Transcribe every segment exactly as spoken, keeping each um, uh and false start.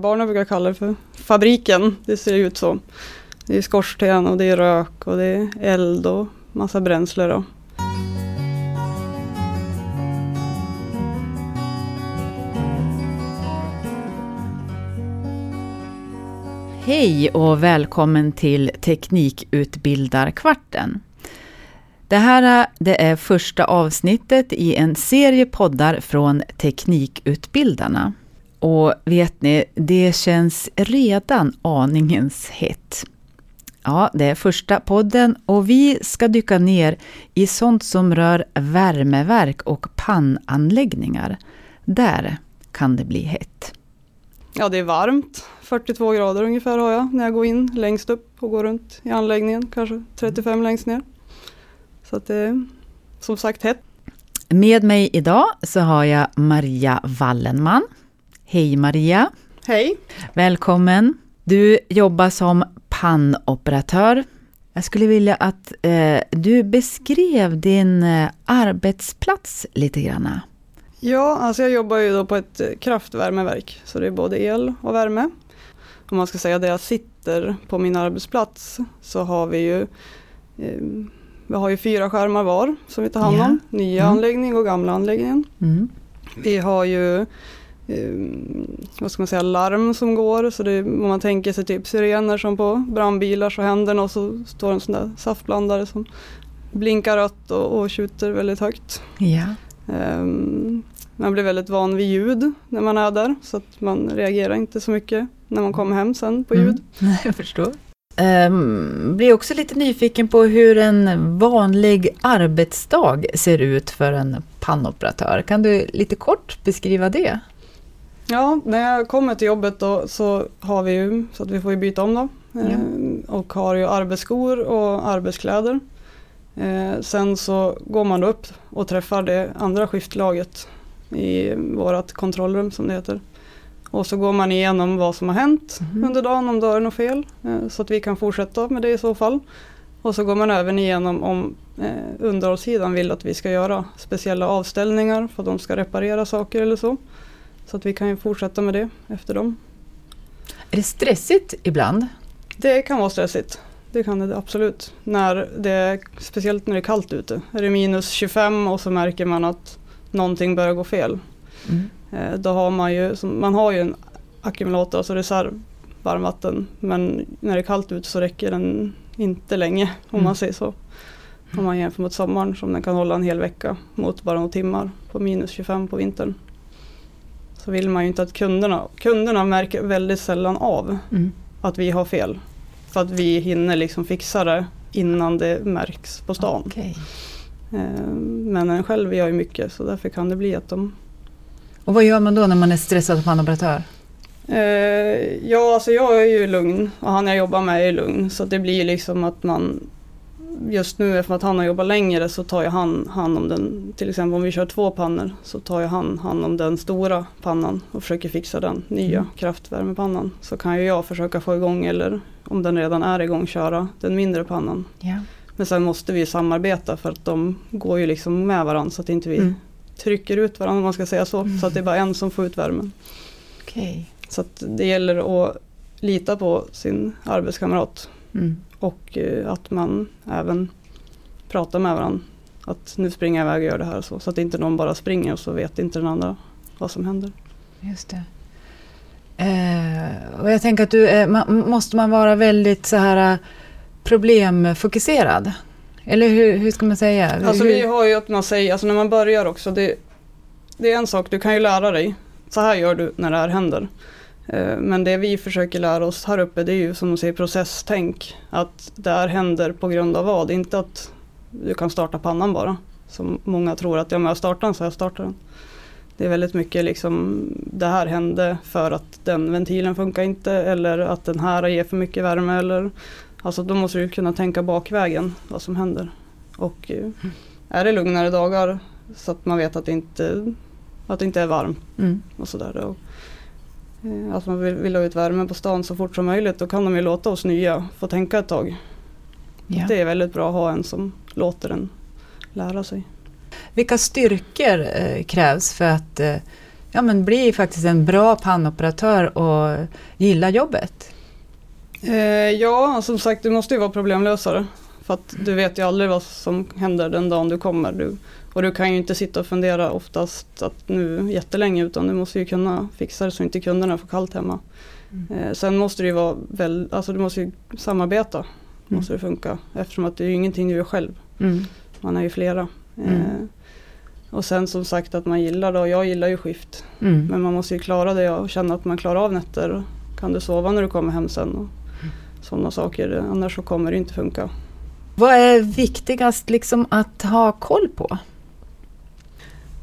Barnen brukar kalla det för fabriken. Det ser ut så. Det är skorsten och det är rök och det är eld och massa bränsle då. Hej och välkommen till Teknikutbildarkvarten. Det här det är första avsnittet i en serie poddar från Teknikutbildarna. Och vet ni, det känns redan aningens hett. Ja, det är första podden och vi ska dyka ner i sånt som rör värmeverk och pannanläggningar. Där kan det bli hett. Ja, det är varmt. fyrtiotvå grader ungefär har jag när jag går in längst upp och går runt i anläggningen. Kanske trettiofem längst ner. Så att det är som sagt hett. Med mig idag så har jag Maria Wallenman. Hej Maria. Hej. Välkommen. Du jobbar som pannoperatör. Jag skulle vilja att eh, du beskrev din eh, arbetsplats lite grann. Ja, alltså jag jobbar ju då på ett kraftvärmeverk. Så det är både el och värme. Om man ska säga där jag sitter på min arbetsplats så har vi ju, eh, vi har ju fyra skärmar var som vi tar hand om. Yeah. Nya mm. anläggning och gamla anläggningen. Mm. Vi har ju vad ska man säga, larm som går, så det är, om man tänker sig typ sirener som på brandbilar så händer något och så står en sån där saftblandare som blinkar rött och, och tjuter väldigt högt. Ja. Um, man blir väldigt van vid ljud när man är där, så att man reagerar inte så mycket när man kommer hem sen på ljud. Mm. Jag förstår. Um, blir också lite nyfiken på hur en vanlig arbetsdag ser ut för en pannoperatör. Kan du lite kort beskriva det? Ja, när jag kommer till jobbet då, så har vi ju, så att vi får ju byta om då. Ja. Ehm, och har ju arbetsskor och arbetskläder. Ehm, sen så går man då upp och träffar det andra skiftlaget i vårat kontrollrum som det heter. Och så går man igenom vad som har hänt mm. under dagen, om det är något fel. Ehm, så att vi kan fortsätta med det i så fall. Och så går man även igenom om eh, underhållssidan vill att vi ska göra speciella avställningar för att de ska reparera saker eller så. Så att vi kan ju fortsätta med det efter dem. Är det stressigt ibland? Det kan vara stressigt. Det kan det absolut. När det, speciellt när det är kallt ute. Är det minus tjugofem och så märker man att någonting börjar gå fel. Mm. Då har man ju, man har ju en ackumulator, alltså reserv varmvatten. Men när det är kallt ute så räcker den inte länge om mm. man säger så. Om man jämför mot sommaren som den kan hålla en hel vecka mot bara några timmar på minus tjugofem på vintern. Så vill man ju inte att kunderna, kunderna märker väldigt sällan av mm. att vi har fel. För att vi hinner liksom fixa det innan det märks på stan. Okay. Men en själv gör ju mycket, så därför kan det bli att de... Och vad gör man då när man är stressad som pannoperatör? Ja, alltså jag är ju lugn och han jag jobbar med är lugn. Så det blir liksom att man... Just nu, eftersom att han har jobbat längre, så tar jag han hand om den. Till exempel om vi kör två pannor så tar jag han hand om den stora pannan och försöker fixa den nya mm. kraftvärmepannan. Så kan ju jag försöka få igång, eller om den redan är igång, köra den mindre pannan. Yeah. Men sen måste vi samarbeta för att de går ju liksom med varandra så att inte vi mm. trycker ut varandra, om man ska säga så. Mm. Så att det är bara en som får ut värmen. Okay. Så att det gäller att lita på sin arbetskamrat. Mm. Och att man även pratar med varandra. Att nu springer jag iväg och gör det här. Så, så att inte någon bara springer och så vet inte den andra vad som händer. Just det. Eh, och jag tänker att du, eh, man, måste man vara väldigt så här problemfokuserad? Eller hur, hur ska man säga? Alltså hur? Vi har ju att man säger, alltså när man börjar också. Det, det är en sak, du kan ju lära dig. Så här gör du när det här händer. Men det vi försöker lära oss här uppe, det är ju som de säger processtänk. Att det här händer på grund av vad. Inte att du kan starta pannan bara. Som många tror att om jag startar den så jag startar den. Det är väldigt mycket liksom det här hände för att den ventilen funkar inte. Eller att den här ger för mycket värme. Eller, alltså då måste du kunna tänka bakvägen vad som händer. Och är det lugnare dagar så att man vet att det inte, att det inte är varmt mm. och sådär. Att man vill, vill ha ut värmen på stan så fort som möjligt, då kan de ju låta oss nya få tänka ett tag. Ja. Det är väldigt bra att ha en som låter den lära sig. Vilka styrkor eh, krävs för att eh, ja, men bli faktiskt en bra pannoperatör och gilla jobbet? Eh, ja, som sagt, du måste ju vara problemlösare. För att du vet ju aldrig vad som händer den dagen du kommer. Du, och du kan ju inte sitta och fundera oftast att nu jättelänge, utan du måste ju kunna fixa det så inte kunderna får kallt hemma. Mm. Eh, sen måste det ju vara väl, alltså du måste ju samarbeta, mm. måste det funka. Eftersom att det är ju ingenting du gör själv. Mm. Man är ju flera. Eh, mm. Och sen som sagt att man gillar det, och jag gillar ju skift. Mm. Men man måste ju klara det och känna att man klarar av nätter. Kan du sova när du kommer hem sen? Och mm. sådana saker, annars så kommer det inte funka. Vad är viktigast liksom att ha koll på?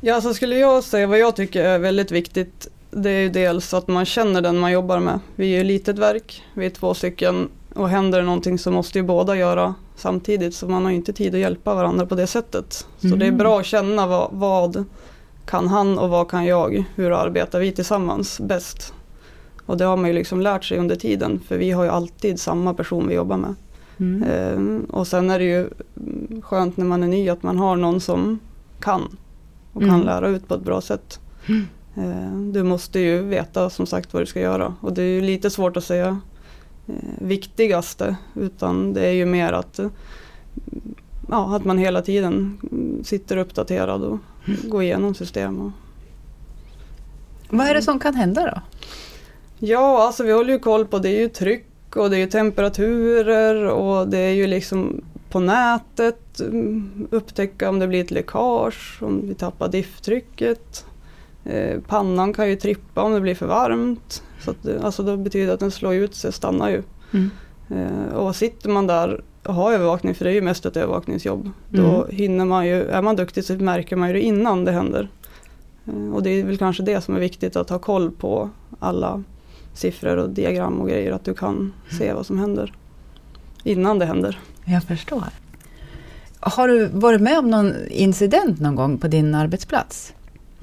Ja, alltså skulle jag säga vad jag tycker är väldigt viktigt, det är ju dels att man känner den man jobbar med. Vi är ju ett litet verk, vi är två stycken, och händer det någonting så måste ju båda göra samtidigt, så man har ju inte tid att hjälpa varandra på det sättet. Så mm. det är bra att känna vad, vad kan han och vad kan jag, hur arbetar vi tillsammans bäst? Och det har man ju liksom lärt sig under tiden, för vi har ju alltid samma person vi jobbar med. Mm. Ehm, och sen är det ju skönt när man är ny att man har någon som kan och mm. kan lära ut på ett bra sätt. Mm. Ehm, du måste ju veta som sagt vad du ska göra, och det är ju lite svårt att säga eh, viktigaste, utan det är ju mer att, ja, att man hela tiden sitter uppdaterad och mm. går igenom system. Och, vad är det som kan hända då? Ja, alltså vi håller ju koll på, det är ju tryck och det är ju temperaturer, och det är ju liksom på nätet upptäcka om det blir ett läckage, om vi tappar difftrycket. Eh, pannan kan ju trippa om det blir för varmt, så att det, alltså då betyder att den slår ut sig, stannar ju. Mm. Eh, och sitter man där och har övervakning, för det är ju mest ett övervakningsjobb, mm. då hinner man ju, är man duktig så märker man ju det innan det händer. Eh, och det är väl kanske det som är viktigt, att ha koll på alla siffror och diagram och grejer, att du kan se vad som händer innan det händer. Jag förstår. Har du varit med om någon incident någon gång på din arbetsplats?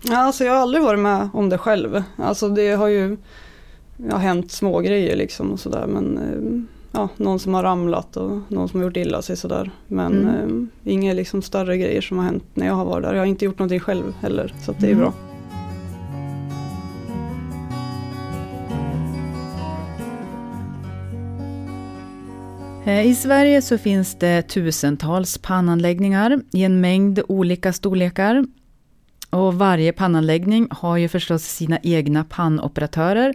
Ja, alltså jag har aldrig varit med om det själv. Alltså det har ju ja, hänt små grejer liksom och sådär, men ja, någon som har ramlat och någon som har gjort illa sig sådär. Men mm. eh, inga liksom större grejer som har hänt när jag har varit där. Jag har inte gjort någonting själv heller, så att det är mm. bra. I Sverige så finns det tusentals pannanläggningar i en mängd olika storlekar. Och varje pannanläggning har ju förstås sina egna pannoperatörer.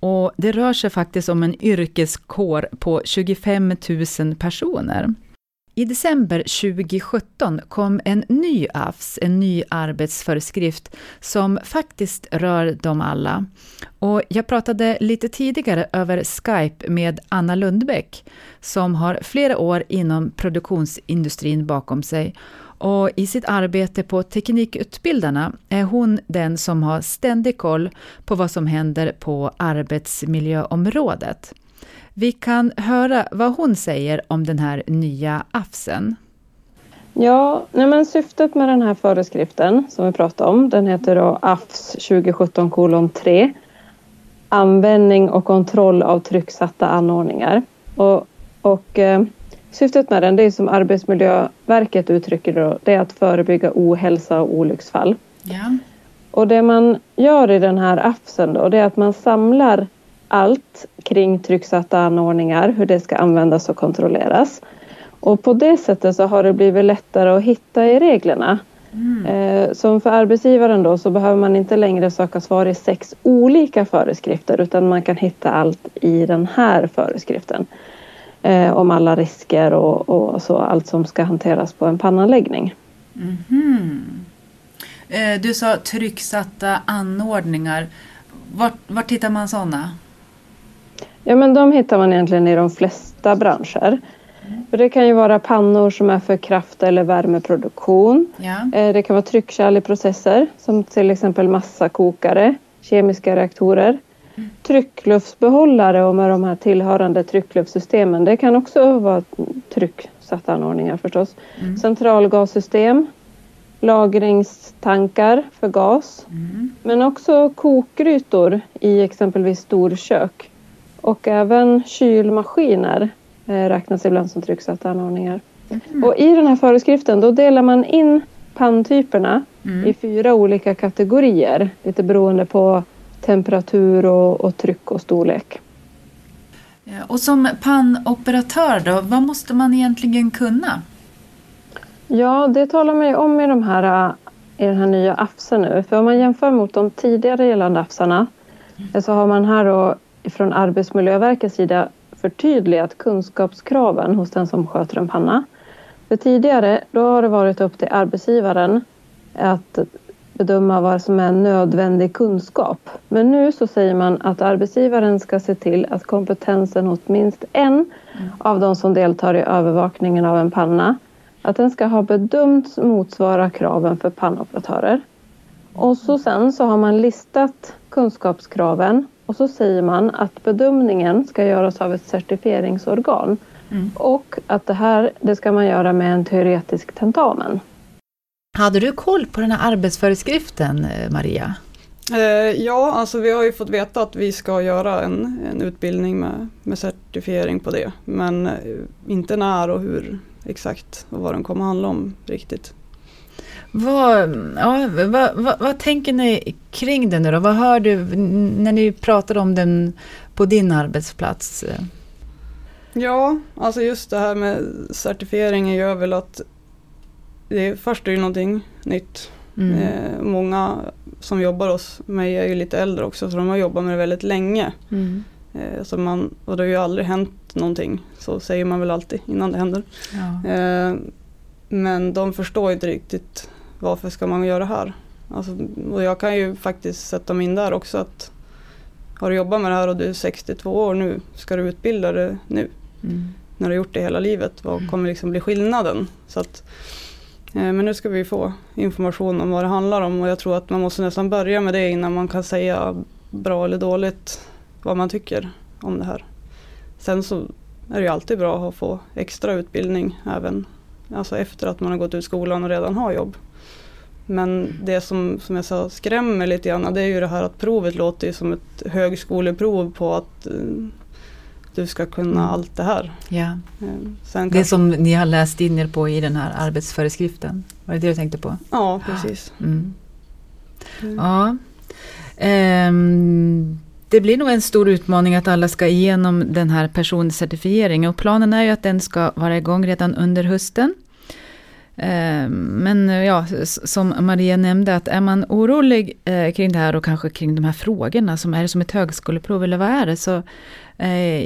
Och det rör sig faktiskt om en yrkeskår på tjugofem tusen personer. I december tjugo sjutton kom en ny A F S, en ny arbetsföreskrift som faktiskt rör dem alla. Och jag pratade lite tidigare över Skype med Anna Lundbäck som har flera år inom produktionsindustrin bakom sig. Och i sitt arbete på Teknikutbildarna är hon den som har ständig koll på vad som händer på arbetsmiljöområdet. Vi kan höra vad hon säger om den här nya A F S-en. Ja, nej men syftet med den här föreskriften som vi pratade om, den heter då A F S tjugo sjutton tre, användning och kontroll av trycksatta anordningar. Och, och eh, syftet med den, det är som Arbetsmiljöverket uttrycker då, det är att förebygga ohälsa och olycksfall. Ja. Och det man gör i den här A F S-en då, det är att man samlar allt kring trycksatta anordningar, hur det ska användas och kontrolleras. Och på det sättet så har det blivit lättare att hitta i reglerna. Mm. Eh, som för arbetsgivaren då, så behöver man inte längre söka svar i sex olika föreskrifter, utan man kan hitta allt i den här föreskriften. Eh, om alla risker och, och så, allt som ska hanteras på en pannanläggning. Mm-hmm. eh, du sa trycksatta anordningar. Vart, vart hittar man sådana? Ja, men de hittar man egentligen i de flesta branscher. För det kan ju vara pannor som är för kraft- eller värmeproduktion. Ja. Det kan vara tryckkärl i processer som till exempel massakokare, kemiska reaktorer. Mm. Tryckluftsbehållare och med de här tillhörande tryckluftssystemen. Det kan också vara trycksatta anordningar förstås. Mm. Centralgassystem, lagringstankar för gas. Mm. Men också kokgrytor i exempelvis storkök. Och även kylmaskiner räknas ibland som trycksatta anordningar. Mm. Och i den här föreskriften då delar man in panntyperna mm. i fyra olika kategorier. Lite beroende på temperatur och, och tryck och storlek. Och som pannoperatör då, vad måste man egentligen kunna? Ja, det talar man ju om i, de här, i den här nya A F S en nu. För om man jämför mot de tidigare gällande A F S arna så har man här då från Arbetsmiljöverkets sida förtydligat kunskapskraven hos den som sköter en panna. För tidigare då har det varit upp till arbetsgivaren att bedöma vad som är nödvändig kunskap. Men nu så säger man att arbetsgivaren ska se till att kompetensen hos minst en av de som deltar i övervakningen av en panna, att den ska ha bedömts motsvara kraven för pannoperatörer. Och så sen så har man listat kunskapskraven och så säger man att bedömningen ska göras av ett certifieringsorgan. Mm. Och att det här det ska man göra med en teoretisk tentamen. Hade du koll på den här arbetsföreskriften, Maria? Eh, ja, alltså vi har ju fått veta att vi ska göra en, en utbildning med, med certifiering på det. Men inte när och hur exakt och vad den kommer handla om riktigt. Vad, ja, vad, vad, vad tänker ni kring den nu då? Vad hör du när ni pratar om den på din arbetsplats? Ja, alltså just det här med certifiering gör väl att det, först är det någonting nytt. Mm. Eh, många som jobbar hos mig är ju lite äldre också, så de har jobbat med det väldigt länge. Mm. Eh, så man, och det har ju aldrig hänt någonting, så säger man väl alltid innan det händer. Ja. Eh, men de förstår inte riktigt varför ska man göra det här. Alltså, och jag kan ju faktiskt sätta mig in där också att har du jobbat med det här och du är sextiotvå år nu, ska du utbilda det nu? Mm. När du har gjort det hela livet, vad kommer liksom bli skillnaden? Så att, eh, men nu ska vi få information om vad det handlar om, och jag tror att man måste nästan börja med det innan man kan säga bra eller dåligt vad man tycker om det här. Sen så är det ju alltid bra att få extra utbildning även alltså efter att man har gått ut skolan och redan har jobb. Men det som, som jag sa skrämmer lite grann, det är ju det här att provet låter ju som ett högskoleprov på att uh, du ska kunna allt det här. Ja. Uh, sen det kan... som ni har läst in er på i den här arbetsföreskriften, var det det du tänkte på? Ja, precis. Mm. Mm. Ja. Um, det blir nog en stor utmaning att alla ska igenom den här personcertifieringen, och planen är ju att den ska vara igång redan under hösten. Men ja, som Maria nämnde, att är man orolig kring det här och kanske kring de här frågorna som är det som ett högskoleprov eller vad är det, så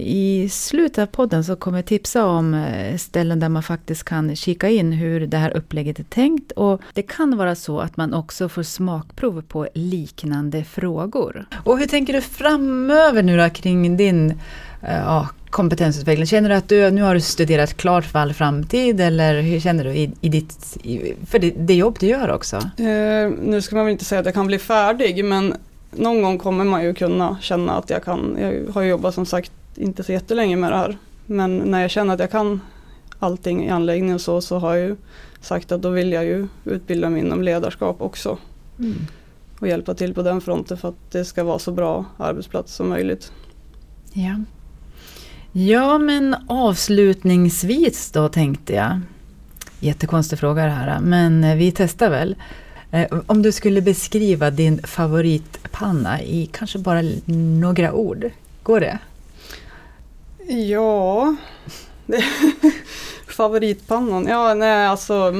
i slutet av podden så kommer jag tipsa om ställen där man faktiskt kan kika in hur det här upplägget är tänkt, och det kan vara så att man också får smakprov på liknande frågor. Och hur tänker du framöver nu då kring din ja, kompetensutveckling? Känner du att du nu har du studerat klart för all framtid, eller hur känner du i, i ditt, i, för det, det jobb du gör också? Eh, nu ska man väl inte säga att jag kan bli färdig, men någon gång kommer man ju kunna känna att jag kan, jag har jobbat som sagt inte så jättelänge med det här, men när jag känner att jag kan allting i anläggningen och så, så har jag ju sagt att då vill jag ju utbilda mig inom ledarskap också. Mm. Och hjälpa till på den fronten för att det ska vara så bra arbetsplats som möjligt. Ja. Ja, men avslutningsvis då tänkte jag, jättekonstig fråga det här, men vi testar väl. Om du skulle beskriva din favoritpanna i kanske bara några ord, går det? Ja, favoritpannan, ja nej alltså,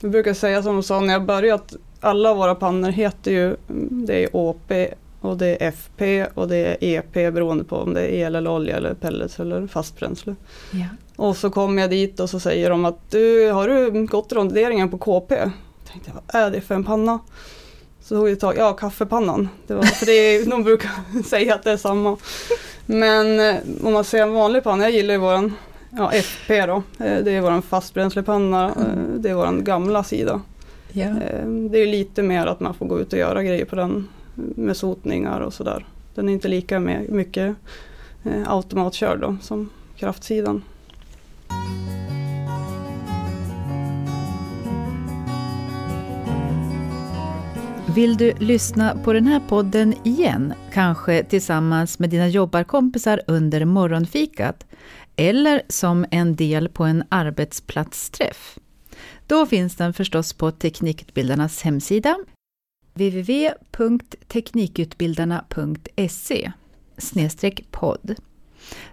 jag brukar säga som du sa när jag började att alla våra pannor heter ju, det är Å P. Och det är F P och det är E P beroende på om det är el eller olja eller pellets eller fastbränsle. Ja. Och så kom jag dit och så säger de att du, har du gått ronderingen på K P? Jag tänkte, vad är det för en panna? Så tog jag ett tag, ja kaffepannan. Det var, för det är, de brukar säga att det är samma. Men om man ser en vanlig panna, jag gillar ju våran ja, F P då. Det är våran fastbränslepanna, mm. det är våran gamla sida. Ja. Det är ju lite mer att man får gå ut och göra grejer på den. Med sotningar och sådär. Den är inte lika med mycket eh, automatkörd då, som kraftsidan. Vill du lyssna på den här podden igen? Kanske tillsammans med dina jobbarkompisar under morgonfikat. Eller som en del på en arbetsplatsträff. Då finns den förstås på Teknikutbildarnas hemsida w w w punkt teknikutbildarna punkt se snedstreck podd.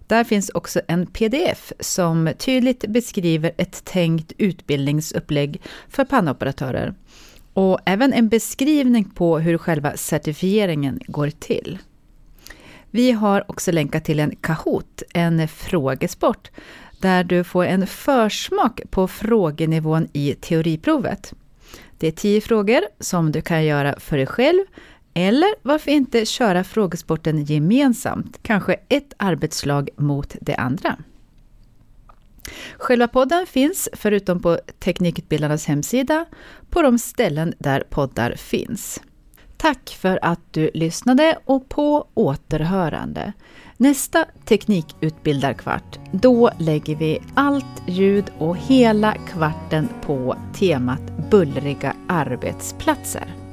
Där finns också en pdf som tydligt beskriver ett tänkt utbildningsupplägg för pannoperatörer och även en beskrivning på hur själva certifieringen går till. Vi har också länkat till en Kahoot, en frågesport, där du får en försmak på frågenivån i teoriprovet. Det är tio frågor som du kan göra för dig själv, eller varför inte köra frågesporten gemensamt, kanske ett arbetslag mot det andra. Själva podden finns förutom på Teknikutbildarnas hemsida på de ställen där poddar finns. Tack för att du lyssnade och på återhörande. Nästa Teknikutbildarkvart, då lägger vi allt ljud och hela kvarten på temat bullriga arbetsplatser.